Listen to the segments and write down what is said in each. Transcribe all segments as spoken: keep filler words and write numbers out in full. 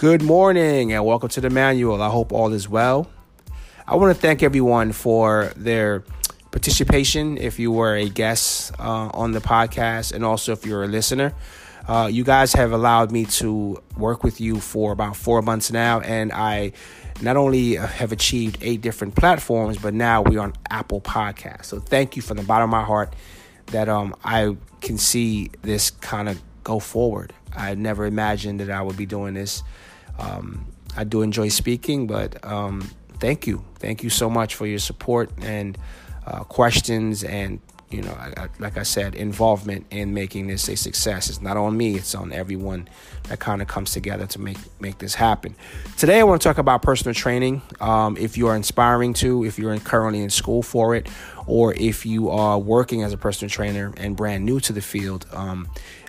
Good morning and welcome to the manual. I hope all is well. I want to thank everyone for their participation. If you were a guest uh, on the podcast and also if you're a listener, uh, you guys have allowed me to work with you for about four months now. And I not only have achieved eight different platforms, but now we're on Apple Podcasts. So thank you from the bottom of my heart that um, I can see this kind of go forward. I never imagined that I would be doing this. Um, I do enjoy speaking, but um, thank you. Thank you so much for your support and uh, questions and, you know, I, I, like I said, involvement in making this a success. It's not on me. It's on everyone that kind of comes together to make, make this happen. Today, I want to talk about personal training. Um, if you are inspiring to, if you're in, currently in school for it, or if you are working as a personal trainer and brand new to the field, um,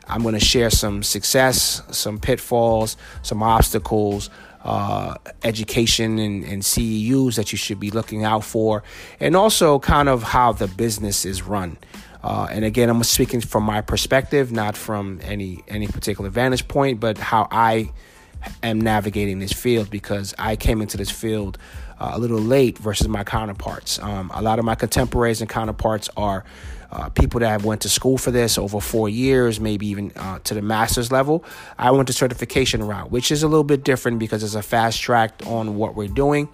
I'm going to share some success, some pitfalls, some obstacles, uh, education and, and C E Us that you should be looking out for, and also kind of how the business is run. Uh, and again, I'm speaking from my perspective, not from any any particular vantage point, but how I am navigating this field because I came into this field uh, a little late versus my counterparts. Um, a lot of my contemporaries and counterparts are Uh, people that have went to school for this over four years, maybe even uh, to the master's level. I went the certification route, which is a little bit different because it's a fast track on what we're doing,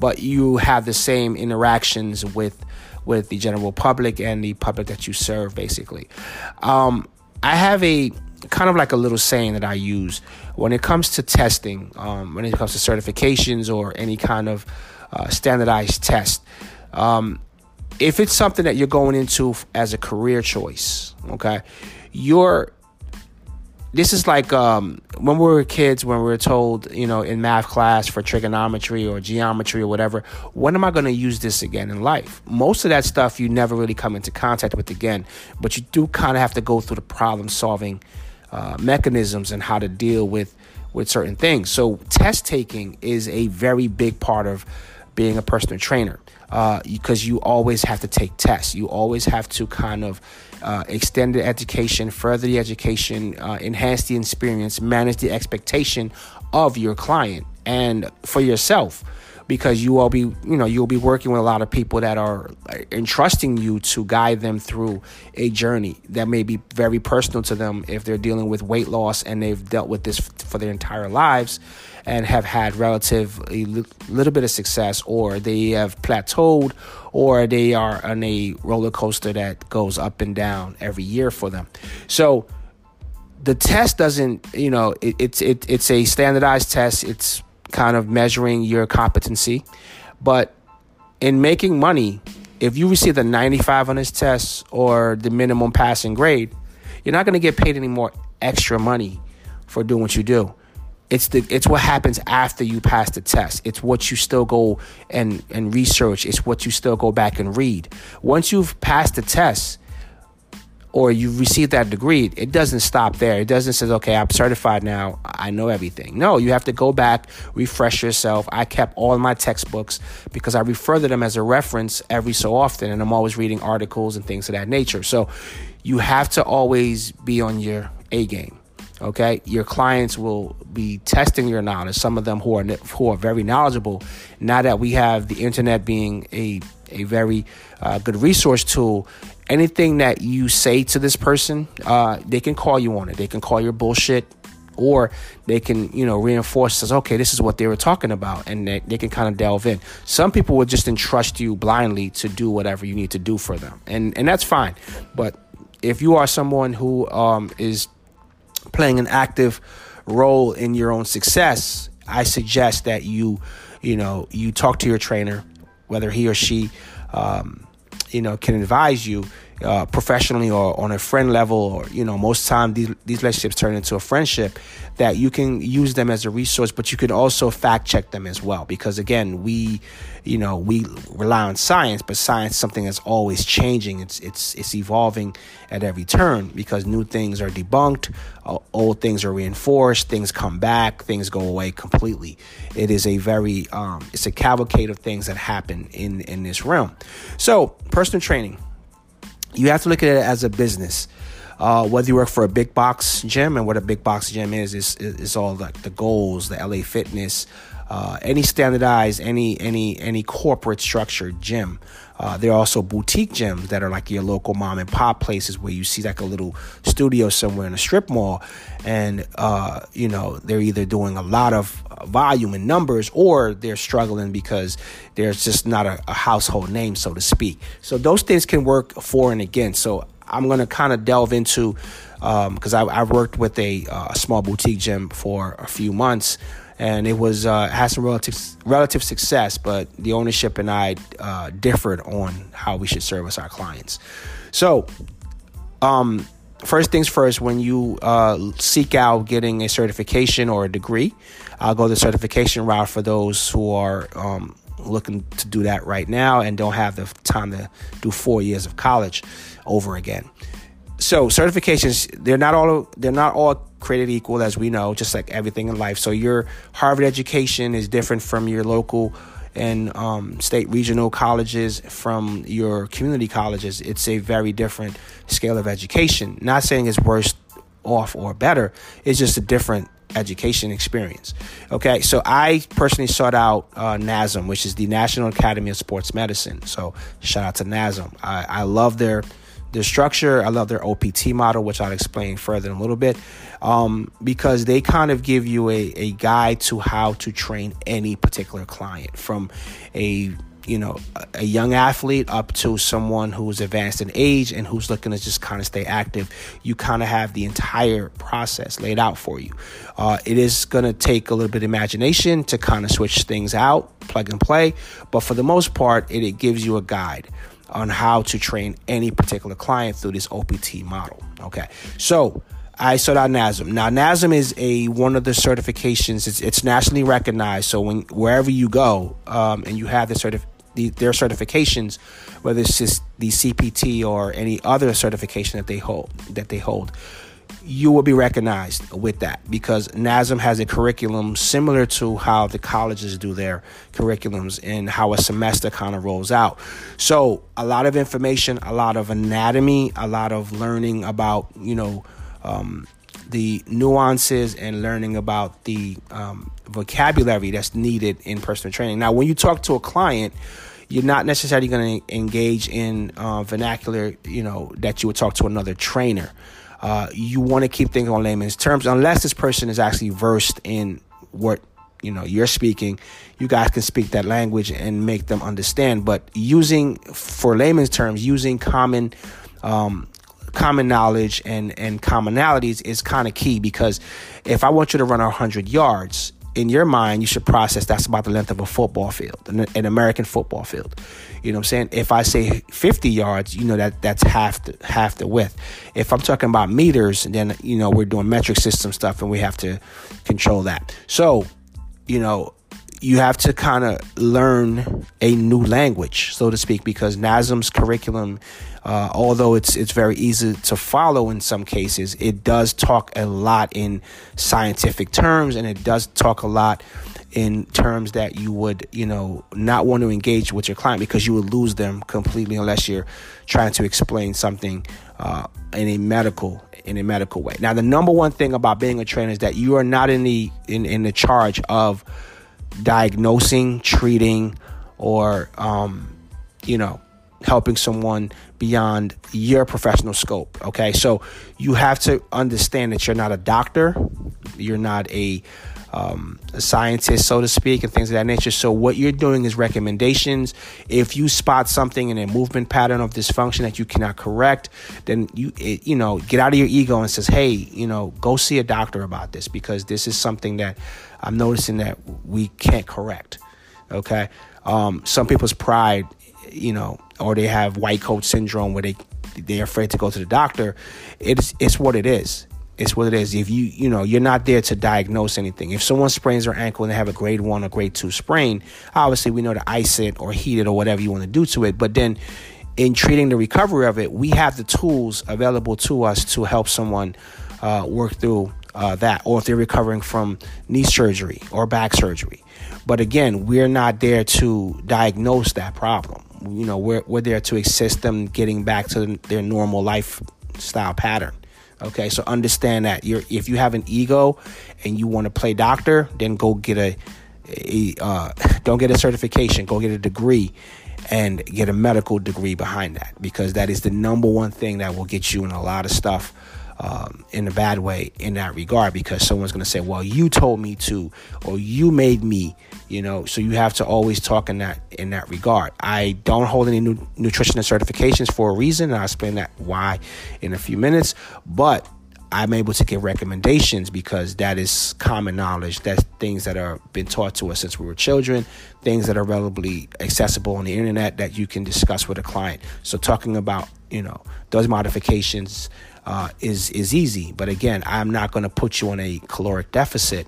but you have the same interactions with with the general public and the public that you serve, basically. Um, I have a kind of like a little saying that I use when it comes to testing, um, when it comes to certifications or any kind of uh, standardized test. Um, If it's something that you're going into as a career choice, okay, you're, this is like um, when we were kids, when we were told, you know, in math class for trigonometry or geometry or whatever, when am I going to use this again in life? Most of that stuff you never really come into contact with again, but you do kind of have to go through the problem solving uh, mechanisms and how to deal with, with certain things. So test taking is a very big part of being a personal trainer. Uh, because you always have to take tests. You always have to kind of uh, extend the education, further the education, uh, enhance the experience, manage the expectation of your client and for yourself, because you will be, you know, you'll be working with a lot of people that are entrusting you to guide them through a journey that may be very personal to them if they're dealing with weight loss and they've dealt with this for their entire lives and have had relatively little bit of success, or they have plateaued, or they are on a roller coaster that goes up and down every year for them. So the test doesn't, you know, it, it's it, it's a standardized test. It's kind of measuring your competency. But in making money, if you receive a ninety-five on this test or the minimum passing grade, you're not going to get paid any more extra money for doing what you do. It's the it's what happens after you pass the test. It's what you still go and, and research. It's what you still go back and read. Once you've passed the test or you've received that degree, it doesn't stop there. It doesn't say, okay, I'm certified now. I know everything. No, you have to go back, refresh yourself. I kept all my textbooks because I refer to them as a reference every so often, and I'm always reading articles and things of that nature. So you have to always be on your A game. Okay, your clients will be testing your knowledge. Some of them who are who are very knowledgeable. Now that we have the internet being a a very uh, good resource tool, anything that you say to this person, uh, they can call you on it. They can call your bullshit, or they can, you know, reinforce as, okay, this is what they were talking about, and they, they can kind of delve in. Some people will just entrust you blindly to do whatever you need to do for them, and and that's fine. But if you are someone who um, is playing an active role in your own success, I suggest that you, you know, you talk to your trainer, whether he or she, um, you know, can advise you uh, professionally or on a friend level, or, you know, most time these, these relationships turn into a friendship, that you can use them as a resource, but you could also fact check them as well. Because again, we, you know, we rely on science, but science is something that's always changing. It's, it's, it's evolving at every turn because new things are debunked, uh, old things are reinforced, things come back, things go away completely. It is a very, um, it's a cavalcade of things that happen in, in this realm. So personal training, you have to look at it as a business. uh, whether you work for a big box gym, and what a big box gym is, is, is all like the goals, the L A Fitness, uh, any standardized, any, any, any corporate structured gym. Uh, there are also boutique gyms that are like your local mom and pop places where you see like a little studio somewhere in a strip mall. And, uh, you know, they're either doing a lot of volume and numbers, or they're struggling because there's just not a, a household name, so to speak. So those things can work for and against. So I'm going to kind of delve into, um, because I, I worked with a, uh, a small boutique gym for a few months. And it was uh, had some relative relative success, but the ownership and I uh, differed on how we should service our clients. So, um, first things first, when you uh, seek out getting a certification or a degree, I'll go the certification route for those who are um, looking to do that right now and don't have the time to do four years of college over again. So certifications, they're not all they're not all created equal, as we know, just like everything in life. So your Harvard education is different from your local and um, state regional colleges, from your community colleges. It's a very different scale of education. Not saying it's worse off or better. It's just a different education experience. Okay, so I personally sought out uh, NASM, which is the National Academy of Sports Medicine. So shout out to NASM. I, I love their... Their structure. I love their O P T model, which I'll explain further in a little bit, um, because they kind of give you a, a guide to how to train any particular client, from a you know a young athlete up to someone who's advanced in age and who's looking to just kind of stay active. You kind of have the entire process laid out for you. Uh, it is going to take a little bit of imagination to kind of switch things out, plug and play, but for the most part, it, it gives you a guide on how to train any particular client through this O P T model. Okay, so I sought out NASM. Now, NASM is a one of the certifications. It's, it's nationally recognized. So when wherever you go um, and you have the certif- the, their certifications, whether it's just the C P T or any other certification that they hold, that they hold, you will be recognized with that, because NASM has a curriculum similar to how the colleges do their curriculums and how a semester kind of rolls out. So a lot of information, a lot of anatomy, a lot of learning about, you know, um, the nuances and learning about the um, vocabulary that's needed in personal training. Now, when you talk to a client, you're not necessarily going to engage in uh, vernacular, you know, that you would talk to another trainer. Uh, you want to keep thinking on layman's terms, unless this person is actually versed in what, you know, you're speaking. You guys can speak that language and make them understand. But using, for layman's terms, using common um, common knowledge and, and commonalities is kind of key, because if I want you to run one hundred yards, in your mind, you should process that's about the length of a football field, an, an American football field. You know what I'm saying? If I say fifty yards, you know that that's half the, half the width. If I'm talking about meters, then, you know, we're doing metric system stuff and we have to control that. So, you know, you have to kind of learn a new language, so to speak, because NASM's curriculum, uh, although it's it's very easy to follow in some cases, it does talk a lot in scientific terms, and it does talk a lot in terms that you would, you know, not want to engage with your client, because you would lose them completely unless you're trying to explain something uh, in a medical in a medical way. Now, the number one thing about being a trainer is that you are not in the in, in the charge of diagnosing, treating, or, um, you know, helping someone beyond your professional scope. Okay, so you have to understand that you're not a doctor, you're not a, um, a scientist, so to speak, and things of that nature. So what you're doing is recommendations. If you spot something in a movement pattern of dysfunction that you cannot correct, then you, it, you know, get out of your ego and says, hey, you know, go see a doctor about this, because this is something that I'm noticing that we can't correct. Okay. Um, some people's pride, you know, or they have white coat syndrome where they, they're afraid to go to the doctor. It's, it's what it is. It's what it is. If you, you know, you're not there to diagnose anything. If someone sprains their ankle and they have a grade one or grade two sprain, obviously we know to ice it or heat it or whatever you want to do to it. But then in treating the recovery of it, we have the tools available to us to help someone uh, work through Uh, that, or if they're recovering from knee surgery or back surgery. But again, we're not there to diagnose that problem. You know, we're we're there to assist them getting back to their normal lifestyle pattern. Okay, so understand that you're, if you have an ego and you want to play doctor, then go get a, a uh, don't get a certification, go get a degree and get a medical degree behind that, because that is the number one thing that will get you in a lot of stuff um, in a bad way in that regard, because someone's going to say, well, you told me to, or you made me, you know, so you have to always talk in that, in that regard. I don't hold any nu- nutritionist certifications for a reason, and I'll explain that why in a few minutes, but I'm able to get recommendations because that is common knowledge. That's things that are been taught to us since we were children, things that are relatively accessible on the internet that you can discuss with a client. So talking about, you know, those modifications uh, is, is easy. But again, I'm not going to put you on a caloric deficit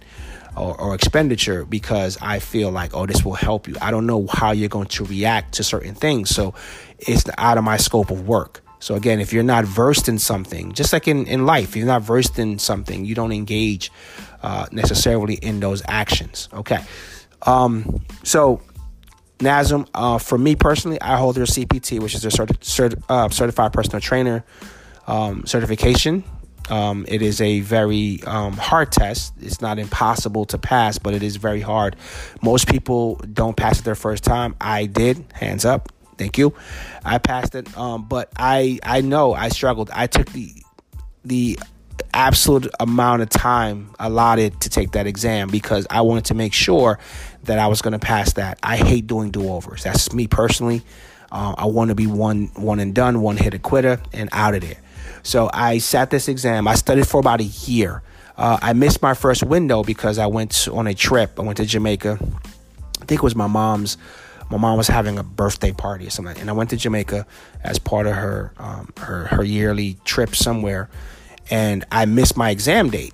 or, or expenditure because I feel like, oh, this will help you. I don't know how you're going to react to certain things. So it's out of my scope of work. So again, if you're not versed in something, just like in, in life, if you're not versed in something, you don't engage uh, necessarily in those actions. Okay. Um, so N A S M, uh, for me personally, I hold their C P T, which is their certi- cert- uh, Certified Personal Trainer um, certification. Um, it is a very um, hard test. It's not impossible to pass, but it is very hard. Most people don't pass it their first time. I did. Hands up. Thank you. I passed it, um, but I, I know I struggled. I took the the absolute amount of time allotted to take that exam because I wanted to make sure that I was going to pass that. I hate doing do-overs. That's me personally. Uh, I want to be one one and done, one hit a quitter, and out of there. So I sat this exam. I studied for about a year. Uh, I missed my first window because I went on a trip. I went to Jamaica. I think it was my mom's. My mom was having a birthday party or something, and I went to Jamaica as part of her um, her her yearly trip somewhere, and I missed my exam date.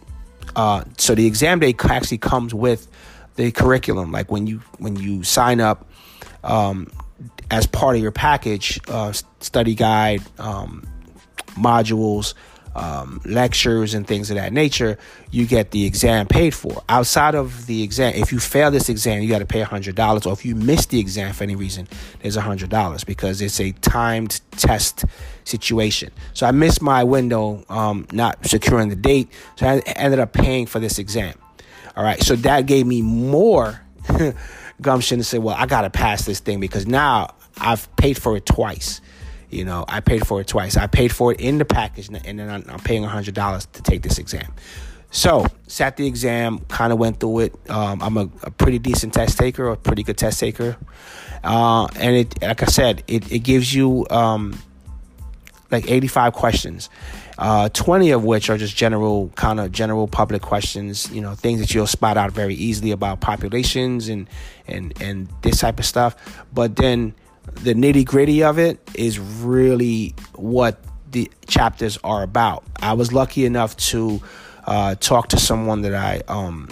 Uh, so the exam date actually comes with the curriculum. Like when you when you sign up um, as part of your package, uh, study guide, um, modules, Um, lectures and things of that nature, you get the exam paid for. Outside of the exam, if you fail this exam, you got to pay one hundred dollars, or if you miss the exam for any reason, there's one hundred dollars because it's a timed test situation. So I missed my window, um, not securing the date, so I ended up paying for this exam. All right, so that gave me more gumption to say, well, I got to pass this thing because now I've paid for it twice. You know, I paid for it twice. I paid for it in the package, and then I'm paying one hundred dollars to take this exam. So, sat the exam, kind of went through it. Um, I'm a, a pretty decent test taker, a pretty good test taker. Uh, and it, like I said, it, it gives you um, like eighty-five questions, uh, twenty of which are just general, kind of general public questions, you know, things that you'll spot out very easily about populations and, and, and this type of stuff. But then the nitty-gritty of it is really what the chapters are about. I was lucky enough to uh, talk to someone that I um,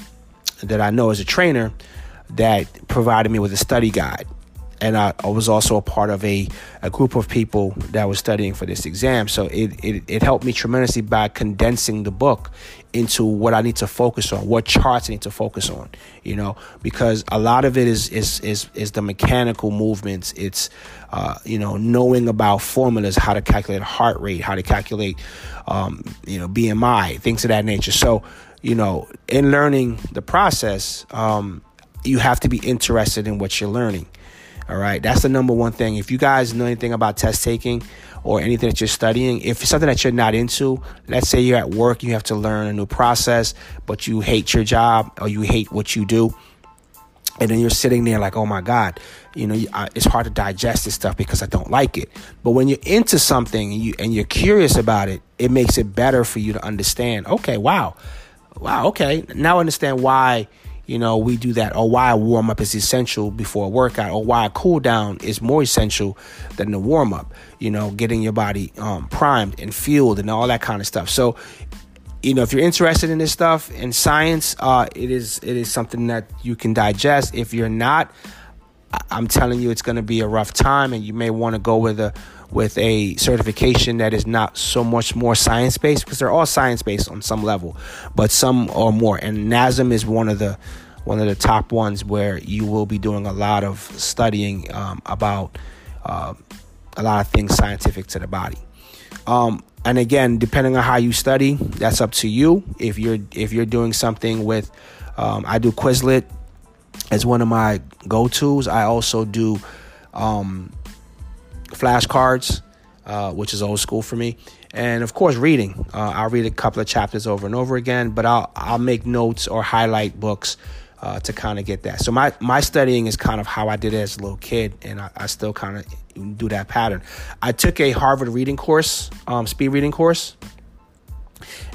that I know as a trainer that provided me with a study guide. And I, I was also a part of a, a group of people that was studying for this exam. So it, it, it helped me tremendously by condensing the book into what I need to focus on, what charts I need to focus on, you know, because a lot of it is is is, is the mechanical movements. It's, uh, you know, knowing about formulas, how to calculate heart rate, how to calculate, um, you know, B M I, things of that nature. So, you know, in learning the process, um, you have to be interested in what you're learning. All right. That's the number one thing. If you guys know anything about test taking or anything that you're studying, if it's something that you're not into, let's say you're at work, you have to learn a new process, but you hate your job or you hate what you do. And then you're sitting there like, oh, my God, you know, it's hard to digest this stuff because I don't like it. But when you're into something and, you, and you're curious about it, it makes it better for you to understand. OK, wow. Wow. OK, now I understand why. You know, we do that, or why a warm up is essential before a workout, or why a cool down is more essential than the warm up, you know, getting your body um, primed and fueled and all that kind of stuff. So, you know, if you're interested in this stuff in science, uh, it is it is something that you can digest. If you're not, I'm telling you, it's going to be a rough time, and you may want to go with a with a certification that is not so much more science-based, because they're all science-based on some level, but some are more. And N A S M is one of the one of the top ones where you will be doing a lot of studying um, about uh, a lot of things scientific to the body. Um, And again, depending on how you study, that's up to you. If you're if you're doing something with, um, I do Quizlet as one of my go-tos. I also do um, flashcards, uh, which is old school for me. And of course, reading. Uh, I'll read a couple of chapters over and over again, but I'll I'll make notes or highlight books uh, to kind of get that. So my, my studying is kind of how I did it as a little kid, and I, I still kind of do that pattern. I took a Harvard reading course, um, speed reading course,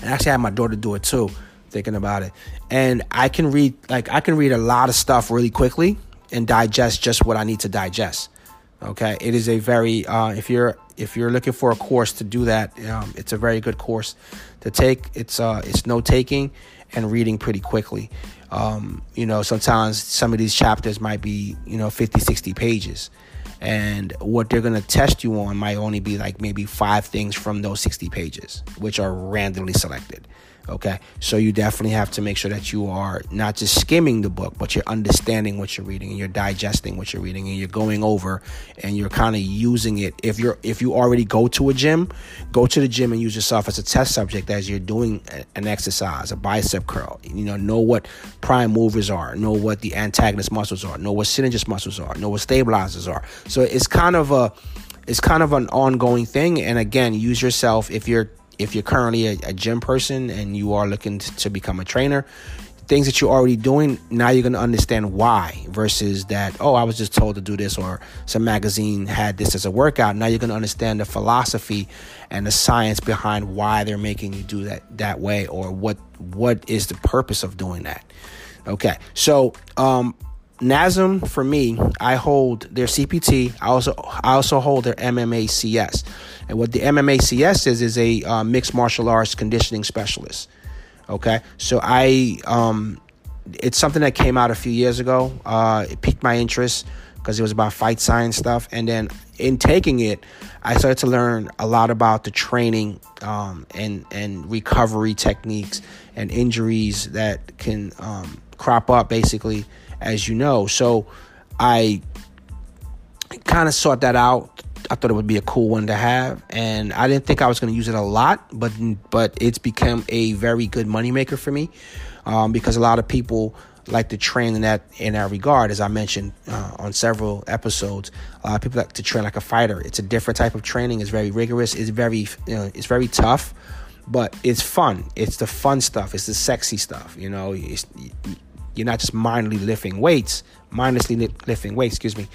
and actually I had my daughter do it too, thinking about it. And I can read like I can read a lot of stuff really quickly and digest just what I need to digest. Okay, it is a very uh, if you're if you're looking for a course to do that, um, it's a very good course to take. It's uh, it's note taking and reading pretty quickly. Um, you know, sometimes some of these chapters might be, you know, fifty, sixty pages, and what they're going to test you on might only be like maybe five things from those sixty pages, which are randomly selected. Okay, so you definitely have to make sure that you are not just skimming the book, but you're understanding what you're reading and you're digesting what you're reading and you're going over and you're kind of using it. If you're if you already go to a gym, go to the gym and use yourself as a test subject as you're doing an exercise, a bicep curl. You know, know what prime movers are, know what the antagonist muscles are, know what synergist muscles are, know what stabilizers are. So it's kind of a it's kind of an ongoing thing. And again, use yourself if you're. If you're currently a, a gym person and you are looking to, to become a trainer, things that you're already doing, now you're going to understand why versus that, oh, I was just told to do this or some magazine had this as a workout. Now you're going to understand the philosophy and the science behind why they're making you do that that way or what what is the purpose of doing that. Okay, so um, NASM for me, I hold their C P T. I also I also hold their M M A C S. And what the M M A C S is, is a uh, mixed martial arts conditioning specialist. Okay. So I, um, it's something that came out a few years ago. Uh, it piqued my interest because it was about fight science stuff. And then in taking it, I started to learn a lot about the training, um, and, and recovery techniques and injuries that can, um, crop up basically, as you know. So I kind of sought that out. I thought it would be a cool one to have, and I didn't think I was going to use it a lot, but but it's become a very good moneymaker for me, um, because a lot of people like to train in that in that regard. As I mentioned uh, on several episodes, a lot of people like to train like a fighter. It's a different type of training. It's very rigorous. It's very you know, it's very tough, but it's fun. It's the fun stuff. It's the sexy stuff. You know, it's, you're not just mindlessly lifting weights. Mindlessly lifting weights, excuse me.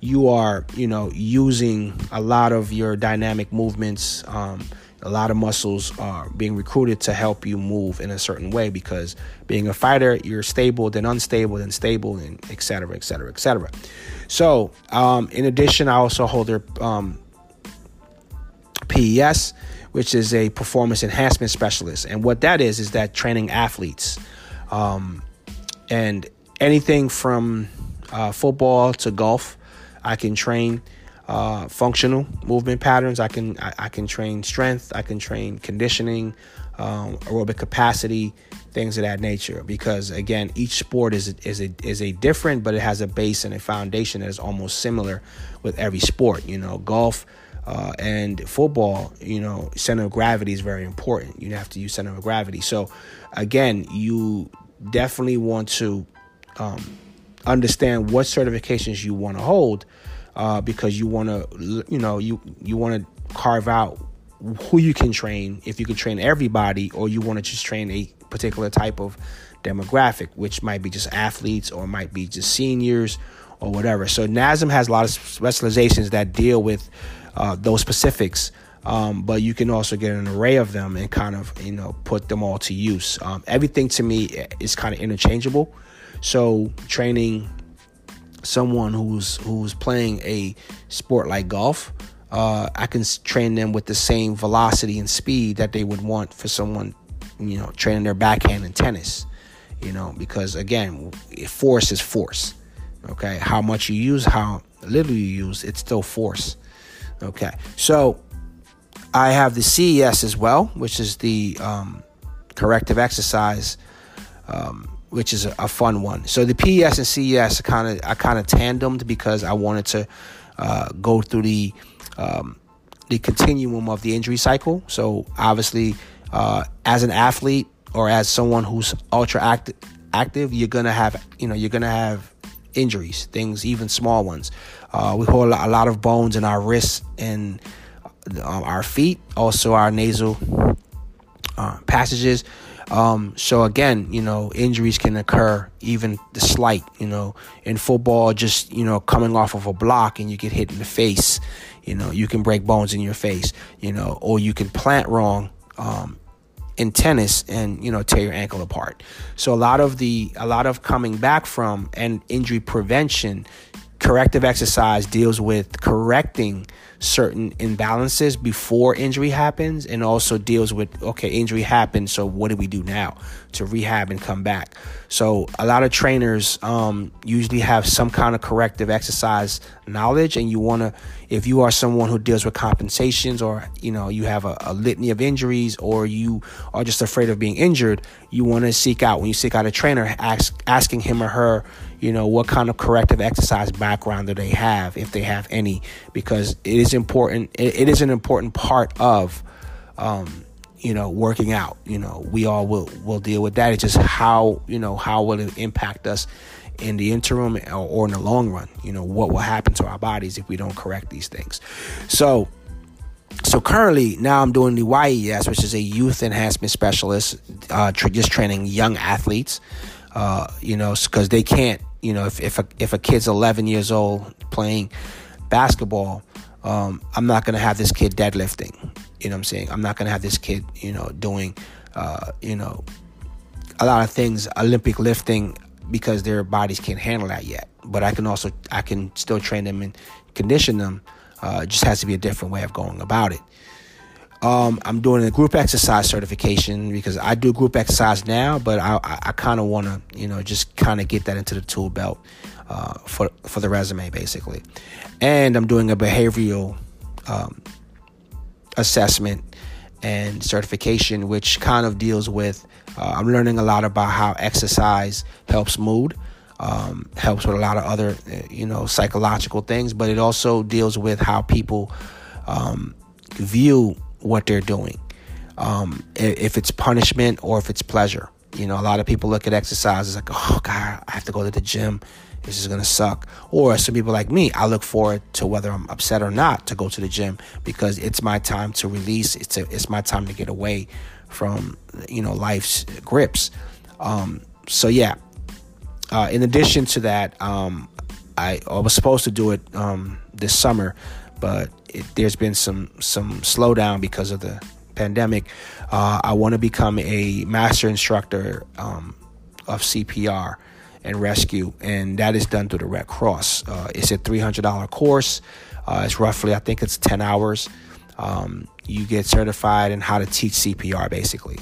You are, you know, using a lot of your dynamic movements. Um, a lot of muscles are being recruited to help you move in a certain way because being a fighter, you're stable, then unstable, then stable, and et cetera, et cetera, et cetera. So, um, in addition, I also hold their um, P E S, which is a performance enhancement specialist. And what that is, is that training athletes. Um, and anything from uh, football to golf, I can train uh, functional movement patterns. I can I, I can train strength. I can train conditioning, um, aerobic capacity, things of that nature. Because again, each sport is is a, is a different, but it has a base and a foundation that is almost similar with every sport. You know, golf uh, and football. You know, center of gravity is very important. You have to use center of gravity. So again, you definitely want to. Um, understand what certifications you want to hold, uh, because you want to, you know, you, you want to carve out who you can train, if you can train everybody, or you want to just train a particular type of demographic, which might be just athletes or might be just seniors or whatever. So NASM has a lot of specializations that deal with uh, those specifics. Um, but you can also get an array of them and kind of, you know, put them all to use. Um, everything to me is kind of interchangeable. So training someone who's who's playing a sport like golf, uh, I can train them with the same velocity and speed that they would want for someone, you know, training their backhand in tennis, you know, because, again, force is force. OK, how much you use, how little you use, it's still force. OK, so I have the C E S as well, which is the um, corrective exercise um which is a fun one. So the P E S and C E S kind of I kind of tandemed because I wanted to uh, go through the um, the continuum of the injury cycle. So obviously, uh, as an athlete or as someone who's ultra active, active, you're gonna have, you know, you're gonna have injuries, things, even small ones. Uh, we hold a lot of bones in our wrists and um, our feet, also our nasal uh, passages. Um, so again, you know, injuries can occur, even the slight, you know, in football, just, you know, coming off of a block and you get hit in the face, you know, you can break bones in your face, you know, or you can plant wrong, um, in tennis and, you know, tear your ankle apart. So a lot of the, a lot of coming back from and injury prevention, corrective exercise deals with correcting certain imbalances before injury happens, and also deals with, okay, injury happened, so what do we do now to rehab and come back? So a lot of trainers um, usually have some kind of corrective exercise knowledge, and you want to, if you are someone who deals with compensations, or, you know, you have a, a litany of injuries, or you are just afraid of being injured, you want to seek out, when you seek out a trainer, ask, asking him or her, you know, what kind of corrective exercise background do they have, if they have any, because it is important. It, it is an important part of, um, you know, working out. You know, we all will, will deal with that. It's just how, you know, how will it impact us in the interim or, or in the long run? You know, what will happen to our bodies if we don't correct these things? So, so currently now I'm doing the Y E S, which is a youth enhancement specialist, uh, tra- just training young athletes, uh, you know, because they can't, you know, if, if a, if a kid's eleven years old playing basketball, um, I'm not going to have this kid deadlifting. You know what I'm saying? I'm not going to have this kid, you know, doing, uh, you know, a lot of things, Olympic lifting, because their bodies can't handle that yet. But I can also, I can still train them and condition them. Uh, it just has to be a different way of going about it. Um, I'm doing a group exercise certification, because I do group exercise now, but I, I, I kind of want to, you know, just kind of get that into the tool belt, uh, for, for the resume basically. And I'm doing a behavioral, um, assessment and certification, which kind of deals with, uh, I'm learning a lot about how exercise helps mood, um, helps with a lot of other, you know, psychological things, but it also deals with how people, um, view what they're doing, um, if it's punishment or if it's pleasure. You know, a lot of people look at exercise as like, oh God, I have to go to the gym, this is gonna suck. Or some people like me, I look forward to whether I'm upset or not to go to the gym, because it's my time to release. It's a, it's my time to get away from, you know, life's grips. Um, so yeah. Uh, in addition to that, um, I, I was supposed to do it um, this summer, but it, there's been some some slowdown because of the pandemic. Uh, I want to become a master instructor um, of C P R and rescue, and that is done through the Red Cross. Uh, it's a three hundred dollars course. Uh, it's roughly, I think it's ten hours. Um, you get certified in how to teach C P R, basically.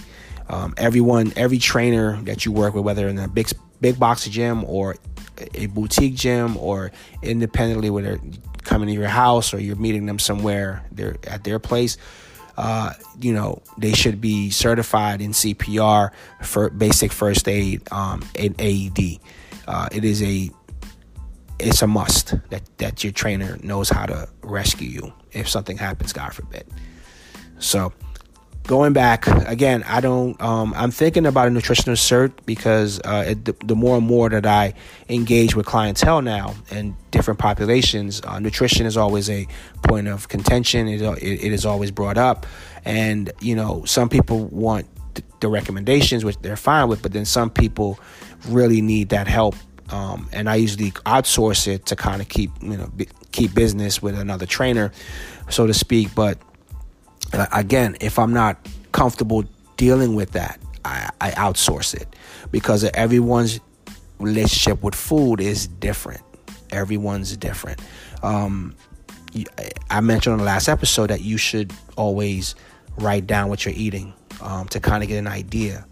Um, everyone, every trainer that you work with, whether in a big big box gym or a boutique gym or independently, whether coming to your house or you're meeting them somewhere, they're at their place, uh, you know, they should be certified in C P R, for basic first aid, um, and A E D. Uh, it is a, it's a must that, that your trainer knows how to rescue you if something happens, God forbid. So going back again, I don't, um, I'm thinking about a nutritional cert, because uh, it, the, the more and more that I engage with clientele now and different populations, uh, nutrition is always a point of contention. It, it, it is always brought up. And, you know, some people want th- the recommendations, which they're fine with, but then some people really need that help. Um, and I usually outsource it to kind of keep, you know, b- keep business with another trainer, so to speak. But again, if I'm not comfortable dealing with that, I, I outsource it, because everyone's relationship with food is different. Everyone's different. Um, I mentioned on the last episode that you should always write down what you're eating, um, to kind of get an idea,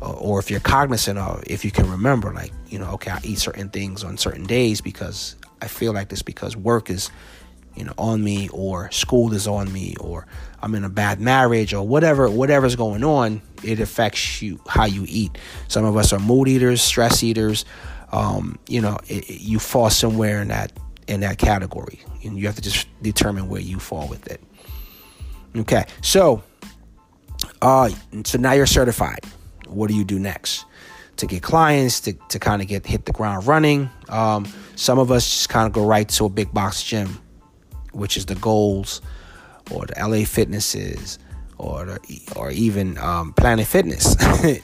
or, or if you're cognizant of, if you can remember, like, you know, okay, I eat certain things on certain days because I feel like this, because work is, you know, on me, or school is on me, or I'm in a bad marriage, or whatever, whatever's going on, it affects you, how you eat. Some of us are mood eaters, stress eaters. Um, you know, it, it, you fall somewhere in that, in that category, and you have to just determine where you fall with it. Okay, so uh, so now you're certified. What do you do next? To get clients, to, to kind of get hit the ground running. Um, some of us just kind of go right to a big box gym, which is the Goals or the L A Fitnesses or the, or even um, Planet Fitness.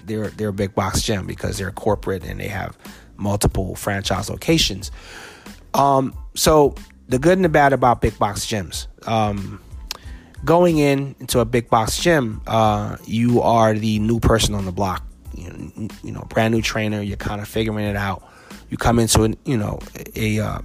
they're they're a big box gym because they're corporate and they have multiple franchise locations. Um, so the good and the bad about big box gyms. Um, going in into a big box gym, uh, you are the new person on the block. You know, brand new trainer. You're kind of figuring it out. You come into an, you know, a uh,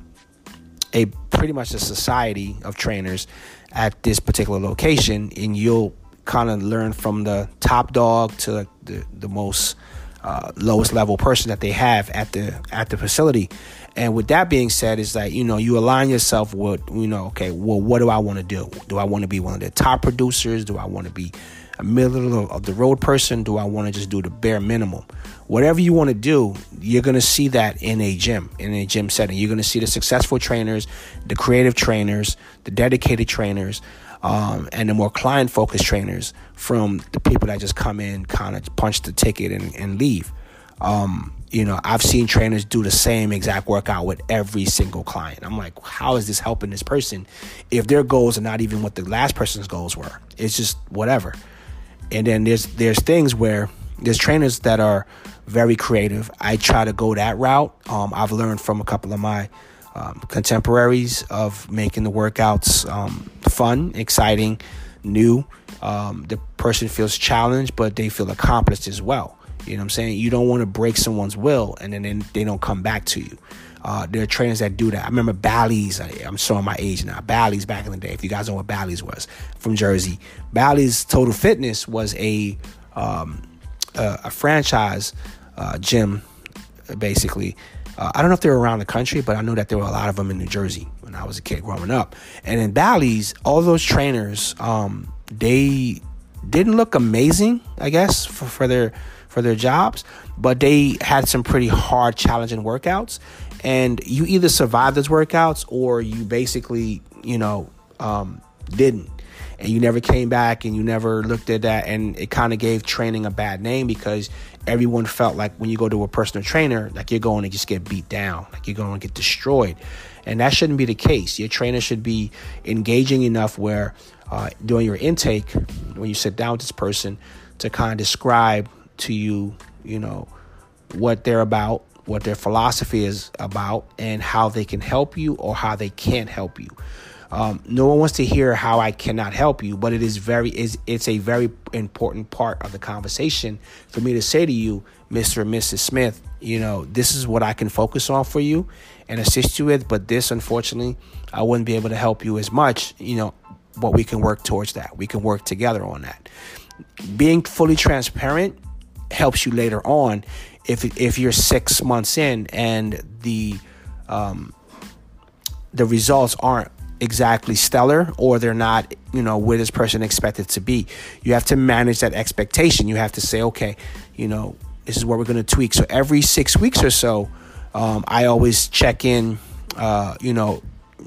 a pretty much a society of trainers at this particular location, and you'll kind of learn from the top dog to the the most uh, lowest level person that they have at the at the facility. And with that being said, is like, you know, you align yourself with, you know, okay, well, what do I want to do? Do I want to be one of the top producers? Do I want to be a middle of the road person? Do I want to just do the bare minimum? Whatever you want to do, you're going to see that in a gym, in a gym setting. You're going to see the successful trainers, the creative trainers, the dedicated trainers, um, and the more client-focused trainers from the people that just come in, kind of punch the ticket and, and leave. Um, you know, I've seen trainers do the same exact workout with every single client. I'm like, how is this helping this person if their goals are not even what the last person's goals were? It's just whatever. And then there's there's things where there's trainers that are very creative. I try to go that route. Um, I've learned from a couple of my um, contemporaries of making the workouts um, fun, exciting, new. Um, the person feels challenged, but they feel accomplished as well. You know what I'm saying? You don't want to break someone's will and then they, they don't come back to you. Uh, there are trainers that do that. I remember Bally's. I, I'm showing my age now. Bally's back in the day, if you guys know what Bally's was, from Jersey. Bally's Total Fitness was a um, a, a franchise uh, gym, basically. Uh, I don't know if they were around the country, but I know that there were a lot of them in New Jersey when I was a kid growing up. And in Bally's, all those trainers, um, they didn't look amazing, I guess, for, for their for their jobs, but they had some pretty hard, challenging workouts. And you either survived those workouts or you basically, you know, um, didn't. And you never came back and you never looked at that. And it kind of gave training a bad name because everyone felt like when you go to a personal trainer, like you're going to just get beat down, like you're going to get destroyed. And that shouldn't be the case. Your trainer should be engaging enough where uh, during your intake, when you sit down with this person, to kind of describe to you, you know, what they're about, what their philosophy is about, and how they can help you or how they can't help you. Um, no one wants to hear how I cannot help you, but it is very is it's a very important part of the conversation for me to say to you, Mister and Missus Smith, you know, this is what I can focus on for you and assist you with, but this, unfortunately, I wouldn't be able to help you as much, you know, but we can work towards that. We can work together on that. Being fully transparent helps you later on. If if you're six months in and the um, the results aren't exactly stellar or they're not, you know, where this person expected to be, you have to manage that expectation. You have to say, okay, you know, this is where we're going to tweak. So every six weeks or so, um, I always check in. Uh, you know,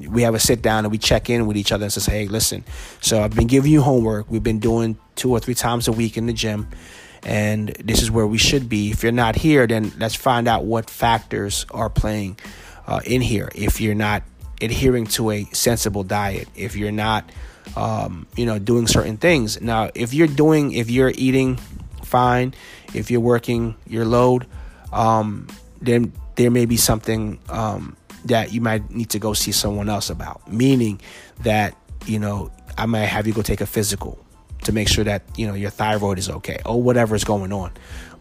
we have a sit down and we check in with each other and say, hey, listen, so I've been giving you homework. We've been doing two or three times a week in the gym. And this is where we should be. If you're not here, then let's find out what factors are playing uh, in here. If you're not adhering to a sensible diet, if you're not, um, you know, doing certain things. Now, if you're doing, if you're eating fine, if you're working your load, um, then there may be something um, that you might need to go see someone else about. Meaning that, you know, I might have you go take a physical to make sure that, you know, your thyroid is okay or whatever is going on,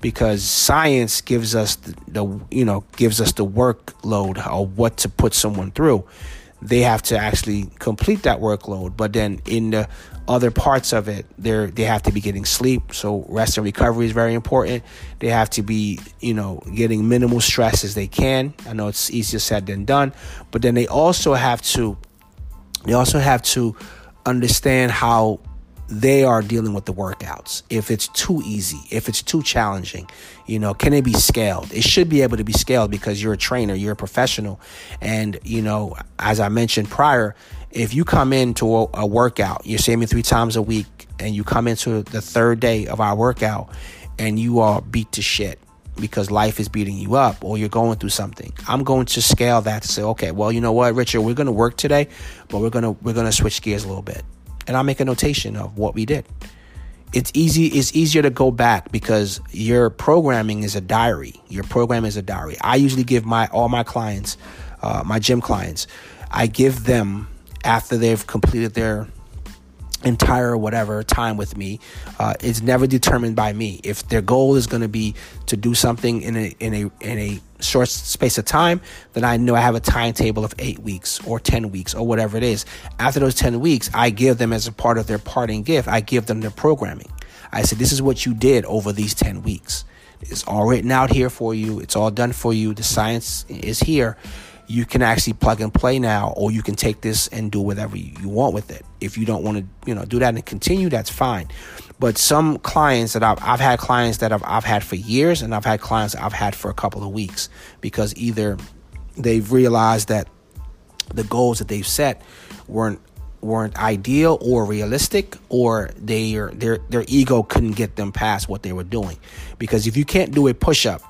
because science gives us the, the you know, gives us the workload or what to put someone through. They have to actually complete that workload. But then in the other parts of it, they're, they have to be getting sleep. So rest and recovery is very important. They have to be, you know, getting minimal stress as they can. I know it's easier said than done, but then they also have to, they also have to understand how they are dealing with the workouts. If it's too easy, if it's too challenging, you know, can it be scaled? It should be able to be scaled because you're a trainer, you're a professional. And, you know, as I mentioned prior, if you come into a, a workout, you're seeing me three times a week, and you come into the third day of our workout and you are beat to shit because life is beating you up or you're going through something, I'm going to scale that to say, okay, well, you know what, Richard, we're going to work today, but we're going to we're going to switch gears a little bit. And I'll make a notation of what we did. It's easy. It's easier to go back because your programming is a diary. Your program is a diary. I usually give my all my clients, uh, my gym clients, I give them after they've completed their entire whatever time with me. Uh, it's never determined by me. If their goal is going to be to do something in a in a in a short space of time, then I know I have a timetable of eight weeks or ten weeks or whatever it is. After those ten weeks, I give them, as a part of their parting gift, I give them their programming. I said, this is what you did over these ten weeks. It's all written out here for you. It's all done for you. The science is here. You can actually plug and play now, or you can take this and do whatever you want with it. If you don't want to, you know, do that and continue, that's fine. But some clients that I've, I've had clients that I've, I've had for years, and I've had clients I've had for a couple of weeks, because either they've realized that the goals that they've set weren't weren't ideal or realistic, or their their their ego couldn't get them past what they were doing. Because if you can't do a push-up,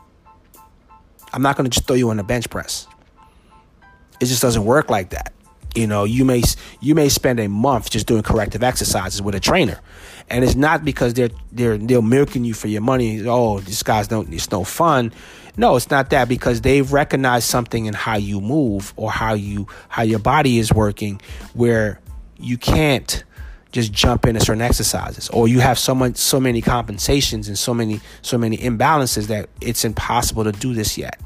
I'm not going to just throw you on a bench press. It just doesn't work like that. You know, you may you may spend a month just doing corrective exercises with a trainer, and it's not because they're they're they're milking you for your money. Oh, these guys don't. It's no fun. No, it's not that, because they've recognized something in how you move or how you how your body is working, where you can't just jump into certain exercises, or you have so much so many compensations and so many so many imbalances that it's impossible to do this yet.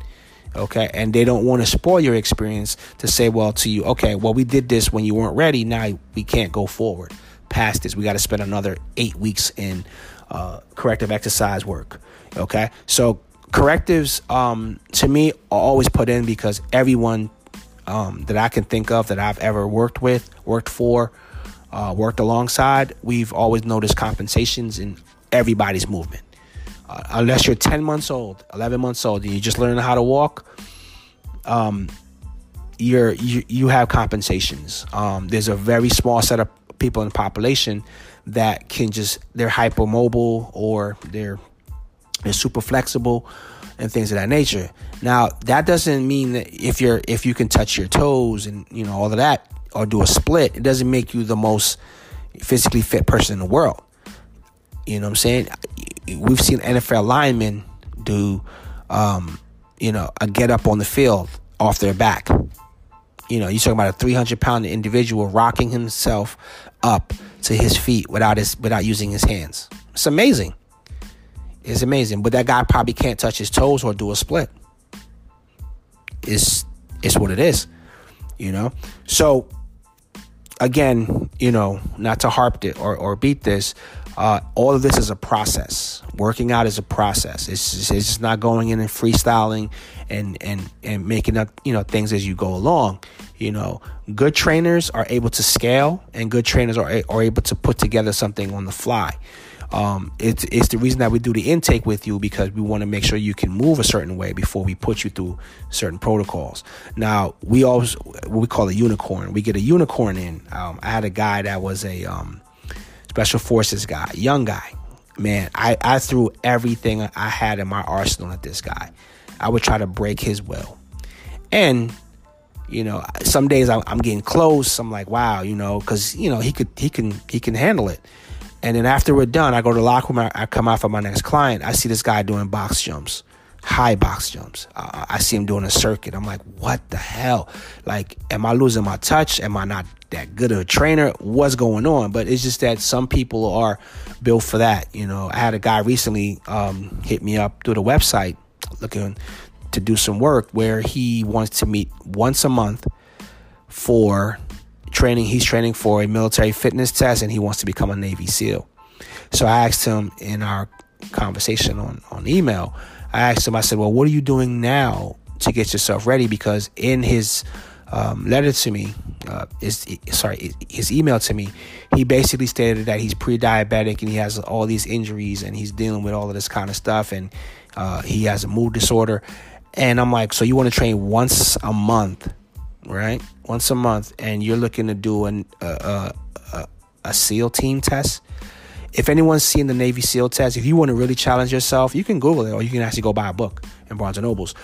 Okay, and they don't want to spoil your experience to say, well, to you, okay, well, we did this when you weren't ready. Now we can't go forward past this. We got to spend another eight weeks in uh, corrective exercise work. Okay, so correctives um, to me are always put in because everyone um, that I can think of that I've ever worked with, worked for, uh, worked alongside, we've always noticed compensations in everybody's movement. Uh, unless you're ten months old, eleven months old, and you're just learning how to walk, um, you're, you you have compensations. Um, there's a very small set of people in the population that can just, they're hypermobile or they're they're super flexible and things of that nature. Now, that doesn't mean that if you're if you can touch your toes and, you know, all of that, or do a split, it doesn't make you the most physically fit person in the world. You know what I'm saying? We've seen N F L linemen do, um, you know, a get up on the field off their back. You know, you're talking about a three hundred pound individual rocking himself up to his feet without his without using his hands. It's amazing. It's amazing. But that guy probably can't touch his toes or do a split. It's it's what it is, you know. So again, you know, not to harp it or, or beat this. Uh, all of this is a process. Working out is a process. It's just, it's just not going in and freestyling and, and, and making up, you know, things as you go along. You know, good trainers are able to scale, and good trainers are are able to put together something on the fly. Um, it's it's the reason that we do the intake with you, because we want to make sure you can move a certain way before we put you through certain protocols. Now, we always what we call a unicorn. We get a unicorn in. Um, I had a guy that was a um, Special Forces guy, young guy, man. I, I threw everything I had in my arsenal at this guy. I would try to break his will. And, you know, some days I'm, I'm getting close. I'm like, wow, you know, because, you know, he could he can he can handle it. And then after we're done, I go to the locker room. I, I come out for my next client. I see this guy doing box jumps, high box jumps. Uh, I see him doing a circuit. I'm like, what the hell? Like, am I losing my touch? Am I not that good of a trainer? What's going on? But it's just that some people are built for that. You know, I had a guy recently um, hit me up through the website looking to do some work, where he wants to meet once a month for training. He's training for a military fitness test, and he wants to become a Navy SEAL. So I asked him in our conversation on, on email, I asked him, I said, well, what are you doing now to get yourself ready? Because in his um, letter to me, uh, his, sorry, his email to me, he basically stated that he's pre-diabetic and he has all these injuries and he's dealing with all of this kind of stuff, and uh, he has a mood disorder. And I'm like, so you want to train once a month, right? Once a month, and you're looking to do an, uh, uh, uh, a SEAL team test? If anyone's seen the Navy SEAL test, if you want to really challenge yourself, you can Google it, or you can actually go buy a book in Barnes and Noble's.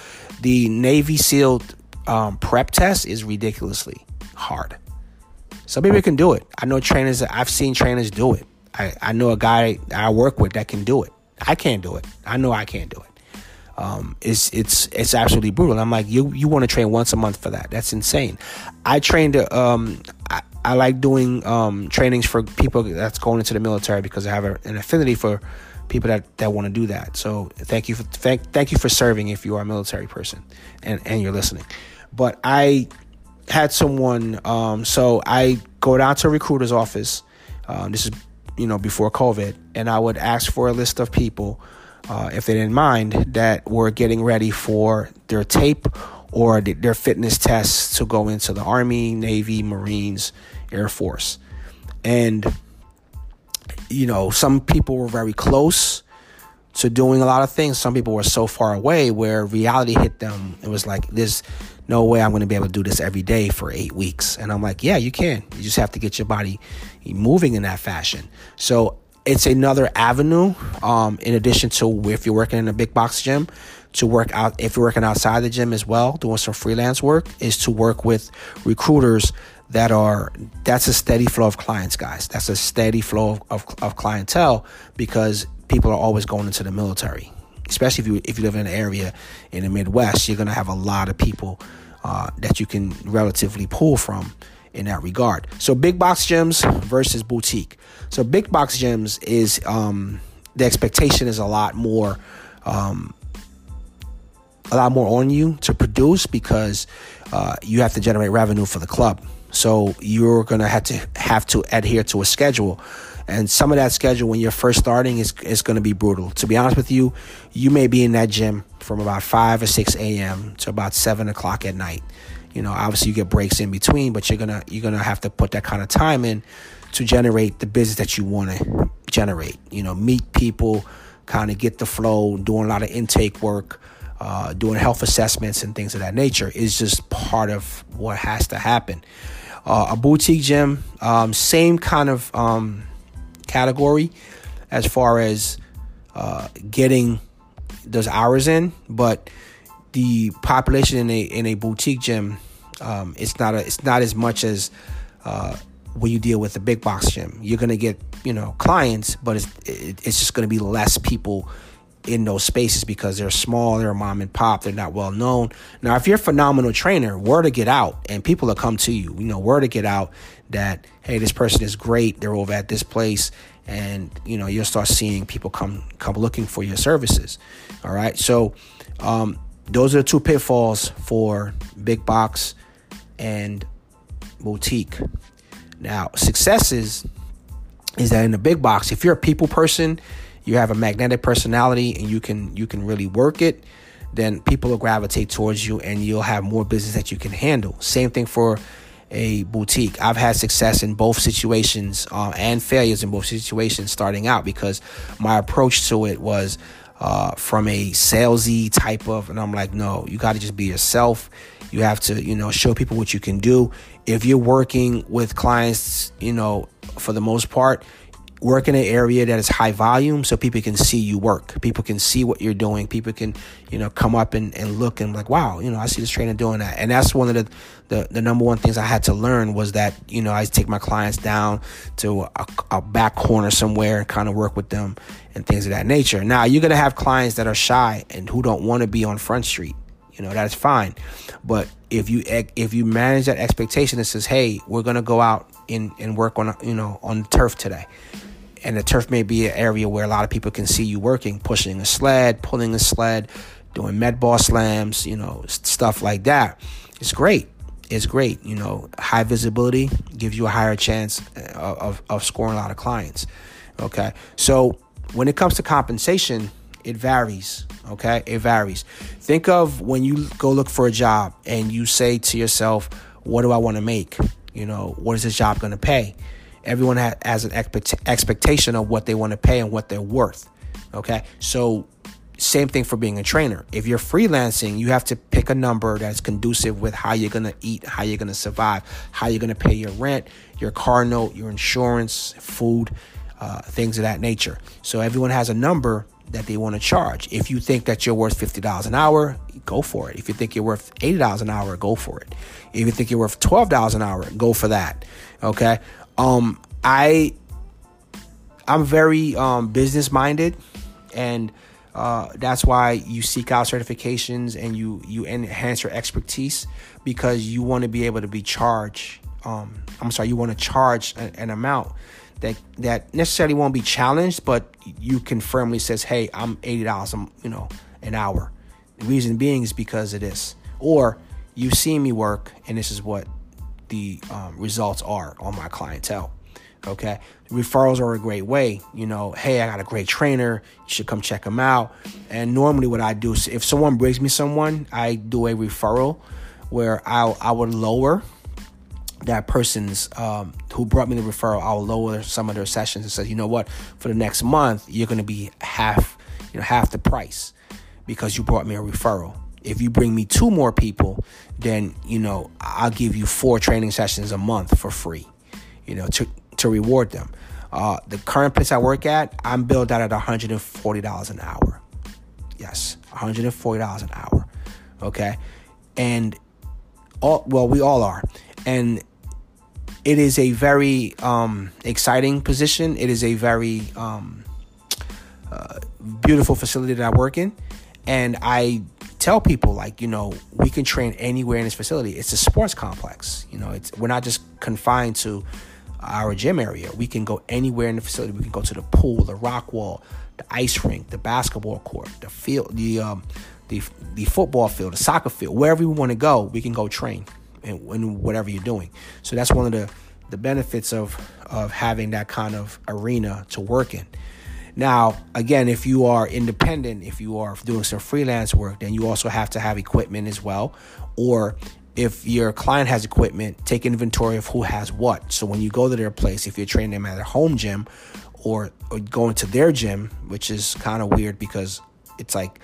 The Navy SEAL um, prep test is ridiculously hard. Some people can do it. I know trainers that I've seen trainers do it. I, I know a guy I work with that can do it. I can't do it. I know I can't do it. Um, it's it's it's absolutely brutal. And I'm like, you you want to train once a month for that? That's insane. I trained a, um I, I like doing um trainings for people that's going into the military because I have a, an affinity for people that, that want to do that. So thank you for thank thank you for serving if you are a military person and, and you're listening. But I had someone um so I go down to a recruiter's office. Um, this is you know before COVID, and I would ask for a list of people. Uh, if they didn't mind, that were getting ready for their tape or th- their fitness tests to go into the Army, Navy, Marines, Air Force. And, you know, some people were very close to doing a lot of things. Some people were so far away where reality hit them. It was like, there's no way I'm going to be able to do this every day for eight weeks. And I'm like, yeah, you can. You just have to get your body moving in that fashion. So it's another avenue, um, in addition to if you're working in a big box gym, to work out. If you're working outside the gym as well, doing some freelance work, is to work with recruiters that are, that's a steady flow of clients, guys. That's a steady flow of, of, of clientele, because people are always going into the military, especially if you if you live in an area in the Midwest. You're going to have a lot of people uh, that you can relatively pull from in that regard. So big box gyms versus boutique. So big box gyms is, um, the expectation is a lot more, um, a lot more on you to produce, because uh, you have to generate revenue for the club. So you're going to have to have to adhere to a schedule. And some of that schedule when you're first starting is, is going to be brutal. To be honest with you, you may be in that gym from about five or six a.m. to about seven o'clock at night. You know, obviously you get breaks in between, but you're gonna you're gonna have to put that kind of time in to generate the business that you want to generate. You know, meet people, kind of get the flow, doing a lot of intake work, uh, doing health assessments and things of that nature is just part of what has to happen. Uh, a boutique gym, um, same kind of um, category as far as uh, getting those hours in, but the population in a in a boutique gym, um, it's not a, it's not as much as uh, when you deal with a big box gym. You're gonna get you know clients, but it's it, it's just gonna be less people in those spaces because they're small, they're mom and pop, they're not well known. Now, if you're a phenomenal trainer, word to get out, and people will come to you. You know, word to get out that hey, this person is great. They're over at this place. And, you know, you'll start seeing people come come looking for your services. All right, so. Um, Those are the two pitfalls for big box and boutique. Now, successes is that in the big box, if you're a people person, you have a magnetic personality and you can you can really work it, then people will gravitate towards you and you'll have more business that you can handle. Same thing for a boutique. I've had success in both situations uh, and failures in both situations starting out because my approach to it was Uh, from a salesy type of, and I'm like, no, you got to just be yourself. You have to, you know, show people what you can do. If you're working with clients, you know, for the most part, work in an area that is high volume so people can see you work. People can see what you're doing. People can, you know, come up and, and look and like, wow, you know, I see this trainer doing that. And that's one of the, the, the number one things I had to learn was that, you know, I take my clients down to a, a back corner somewhere and kind of work with them and things of that nature. Now, you're going to have clients that are shy and who don't want to be on Front Street. You know, that's fine. But if you if you manage that expectation that says, hey, we're going to go out and, and work on, you know, on the turf today. And the turf may be an area where a lot of people can see you working, pushing a sled, pulling a sled, doing med ball slams, you know, stuff like that. It's great. It's great. You know, high visibility gives you a higher chance of, of scoring a lot of clients. Okay. So, when it comes to compensation, it varies, okay? It varies. Think of when you go look for a job and you say to yourself, what do I want to make? You know, what is this job going to pay? Everyone has an expect- expectation of what they want to pay and what they're worth. Okay, so same thing for being a trainer. If you're freelancing, you have to pick a number that's conducive with how you're going to eat, how you're going to survive, how you're going to pay your rent, your car note, your insurance, food, uh, things of that nature. So everyone has a number that they want to charge. If you think that you're worth fifty dollars an hour, go for it. If you think you're worth eighty dollars an hour, go for it. If you think you're worth twelve dollars an hour, go for that. Okay. Um, I, I'm very um, business minded, and uh, that's why you seek out certifications and you, you enhance your expertise, because you want to be able to be charged. Um, I'm sorry, you want to charge an, an amount that that necessarily won't be challenged, but you can firmly says, hey, I'm eighty dollars, I'm, you know, an hour. The reason being is because of this, or you've seen me work and this is what the um, results are on my clientele. Okay. Referrals are a great way. You know, hey, I got a great trainer. You should come check him out. And normally what I do is if someone brings me someone, I do a referral where I'll, I would lower that person's, um, who brought me the referral, I'll lower some of their sessions and say, you know what, for the next month, you're going to be half, you know, half the price because you brought me a referral. If you bring me two more people, then, you know, I'll give you four training sessions a month for free, you know, to, to reward them. Uh, the current place I work at, I'm billed out at one hundred forty dollars an hour. Yes. one hundred forty dollars an hour. Okay. And all, well, we all are. And it is a very um, exciting position. It is a very um, uh, beautiful facility that I work in. And I tell people, like, you know, we can train anywhere in this facility. It's a sports complex. You know, it's, we're not just confined to our gym area. We can go anywhere in the facility. We can go to the pool, the rock wall, the ice rink, the basketball court, the field, the um, the, the football field, the soccer field, wherever we want to go, we can go train. And, and whatever you're doing. So that's one of the, the benefits of, of having that kind of arena to work in. Now, again, if you are independent, if you are doing some freelance work, then you also have to have equipment as well. Or if your client has equipment, take inventory of who has what. So when you go to their place, if you're training them at their home gym or, or going to their gym, which is kind of weird because it's like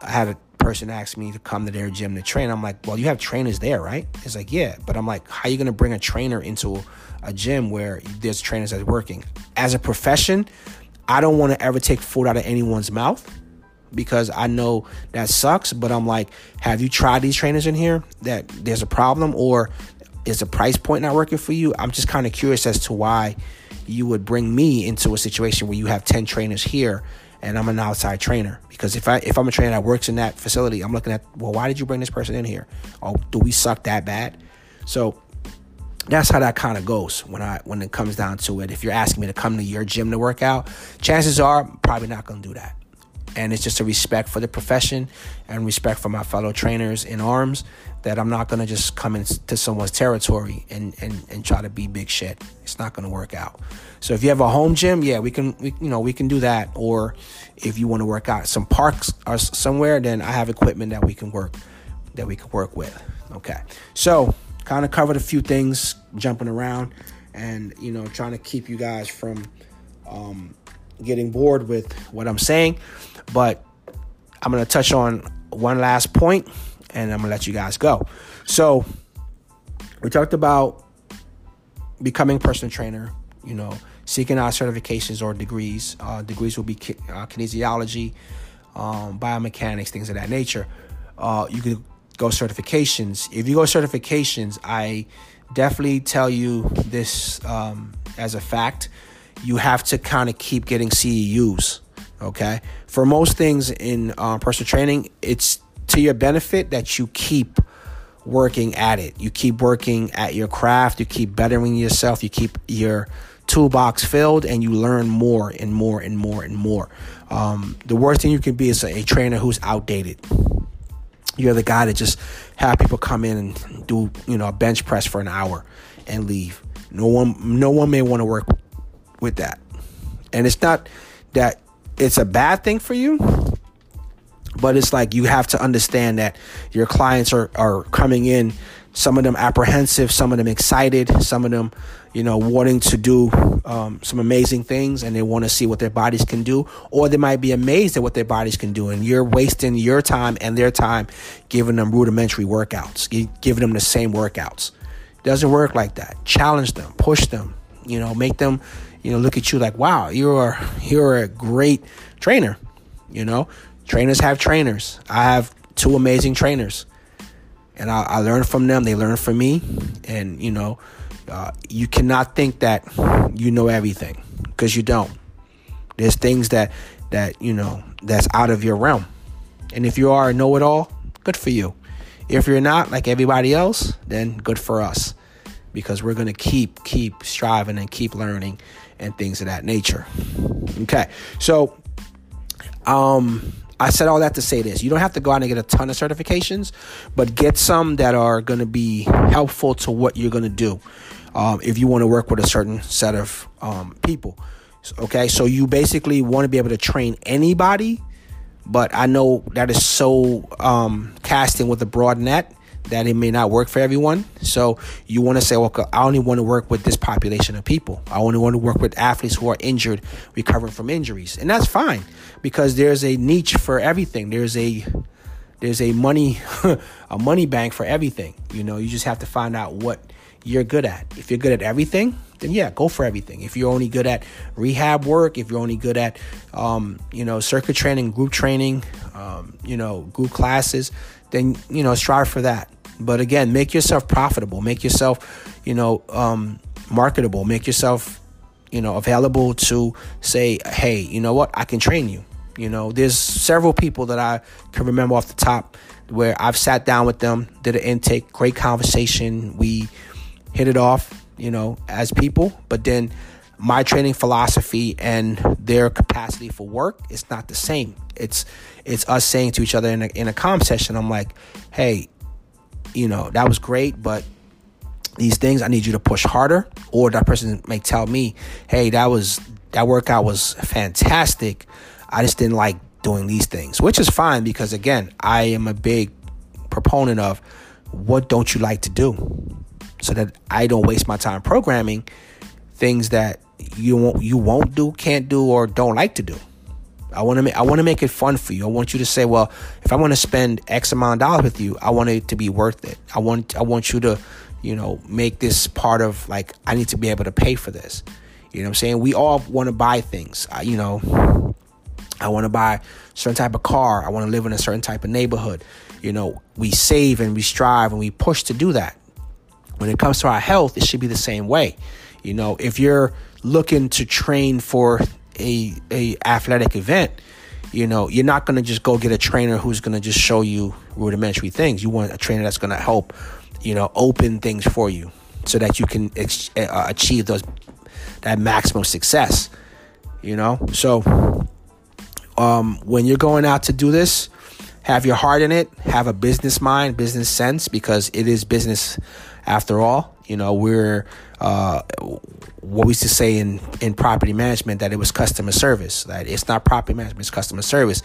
I had a person asked me to come to their gym to train. I'm like, well, you have trainers there, right? It's like, yeah. But I'm like, how are you going to bring a trainer into a gym where there's trainers that's working? As a profession, I don't want to ever take food out of anyone's mouth because I know that sucks. But I'm like, have you tried these trainers in here that there's a problem, or is the price point not working for you? I'm just kind of curious as to why you would bring me into a situation where you have ten trainers here and I'm an outside trainer. Because if I if I'm a trainer that works in that facility, I'm looking at, well, why did you bring this person in here? Oh, do we suck that bad? So that's how that kind of goes when I when it comes down to it. If you're asking me to come to your gym to work out, chances are I'm probably not going to do that. And it's just a respect for the profession and respect for my fellow trainers in arms that I'm not going to just come into someone's territory and, and, and try to be big shit. It's not going to work out. So if you have a home gym, yeah, we can, we, you know, we can do that. Or if you want to work out some parks or somewhere, then I have equipment that we can work, that we can work with. Okay. So kind of covered a few things, jumping around and, you know, trying to keep you guys from, um, getting bored with what I'm saying, but I'm going to touch on one last point and I'm going to let you guys go. So we talked about becoming a personal trainer, you know, seeking out certifications or degrees. Uh, degrees will be ki- uh, kinesiology, um, biomechanics, things of that nature. Uh, you can go certifications. If you go certifications, I definitely tell you this um, as a fact. You have to kind of keep getting C E Us, okay? For most things in uh, personal training, it's to your benefit that you keep working at it. You keep working at your craft. You keep bettering yourself. You keep your toolbox filled, and you learn more and more and more and more. Um, the worst thing you can be is a, a trainer who's outdated. You're the guy that just have people come in and do, you know, a bench press for an hour and leave. No one, no one may want to work with that. And it's not that it's a bad thing for you, but it's like you have to understand that your clients are, are coming in some of them apprehensive, some of them excited, some of them, you know, wanting to do um, some amazing things, and they want to see what their bodies can do, or they might be amazed at what their bodies can do, and you're wasting your time and their time giving them rudimentary workouts, giving them the same workouts. It doesn't work like that. Challenge them, push them, you know, make them, you know, look at you like, wow, you're you're a great trainer, you know. Trainers have trainers. I have two amazing trainers. And I, I learn from them. They learn from me. And, you know, uh, you cannot think that you know everything, because you don't. There's things that, that, you know, that's out of your realm. And if you are a know-it-all, good for you. If you're not, like everybody else, then good for us, because we're going to keep, keep striving and keep learning and things of that nature. Okay. So, um... I said all that to say this. You don't have to go out and get a ton of certifications, but get some that are going to be helpful to what you're going to do um, if you want to work with a certain set of um, people. Okay, so you basically want to be able to train anybody, but I know that is so um, casting with a broad net that it may not work for everyone. So you want to say, well, I only want to work with this population of people. I only want to work with athletes who are injured, recovering from injuries. And that's fine, because there's a niche for everything. There's a there's a money a money bank for everything. You know, you just have to find out what you're good at. If you're good at everything, then yeah, go for everything. If you're only good at rehab work, if you're only good at, um, you know, circuit training, group training, um, you know, group classes, then, you know, strive for that. But again, make yourself profitable, make yourself, you know, um, marketable, make yourself, you know, available to say, hey, you know what, I can train you. You know, there's several people that I can remember off the top where I've sat down with them, did an intake, great conversation. We hit it off, you know, as people, but then my training philosophy and their capacity for work is not the same. It's, it's us saying to each other in a, in a comm session, I'm like, hey, you know, that was great, but these things, I need you to push harder. Or that person may tell me, hey, that was that workout was fantastic. I just didn't like doing these things, which is fine, because again, I am a big proponent of what don't you like to do, so that I don't waste my time programming things that you won't, you won't do, can't do, or don't like to do. I want to make I want to make it fun for you. I want you to say, well, if I want to spend X amount of dollars with you, I want it to be worth it. I want I want you to, you know, make this part of, like, I need to be able to pay for this. You know what I'm saying? We all want to buy things. I, you know, I want to buy a certain type of car. I want to live in a certain type of neighborhood. You know, we save and we strive and we push to do that. When it comes to our health, it should be the same way. You know, if you're looking to train for A, a athletic event, you know, you're not going to just go get a trainer who's going to just show you rudimentary things. You want a trainer that's going to help, you know, open things for you so that you can ex- uh, achieve those, that maximum success, you know? So, um, when you're going out to do this, have your heart in it, have a business mind, business sense, because it is business after all. You know, we're, uh, what we used to say in, in property management, that it was customer service, that it's not property management, it's customer service.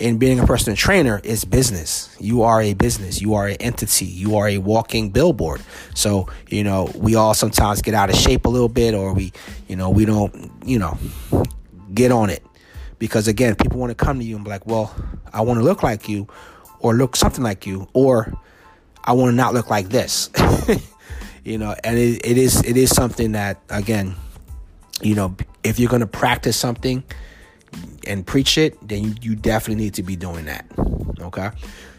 And being a personal trainer is business. You are a business. You are an entity. You are a walking billboard. So, you know, we all sometimes get out of shape a little bit, or we, you know, we don't, you know, get on it. Because again, people want to come to you and be like, well, I want to look like you, or look something like you, or I want to not look like this. You know, and it, it is it is something that, again, you know, if you're going to practice something and preach it, then you, you definitely need to be doing that. OK,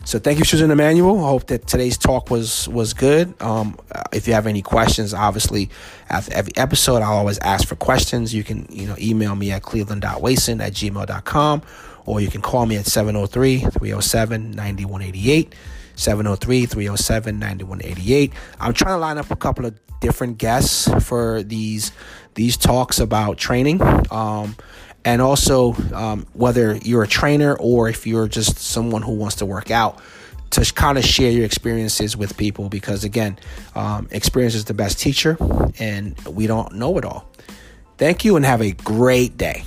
so thank you, Susan Emanuel. I hope that today's talk was was good. Um, if you have any questions, obviously, after every episode, I'll always ask for questions. You can, you know, email me at cleveland.wason at gmail.com, or you can call me at seven oh three, three oh seven, nine one eight eight. seven oh three, three oh seven, nine one eight eight. I'm trying to line up a couple of different guests for these these talks about training. Um, and also, um, whether you're a trainer or if you're just someone who wants to work out, to kind of share your experiences with people. Because again, um, experience is the best teacher, and we don't know it all. Thank you, and have a great day.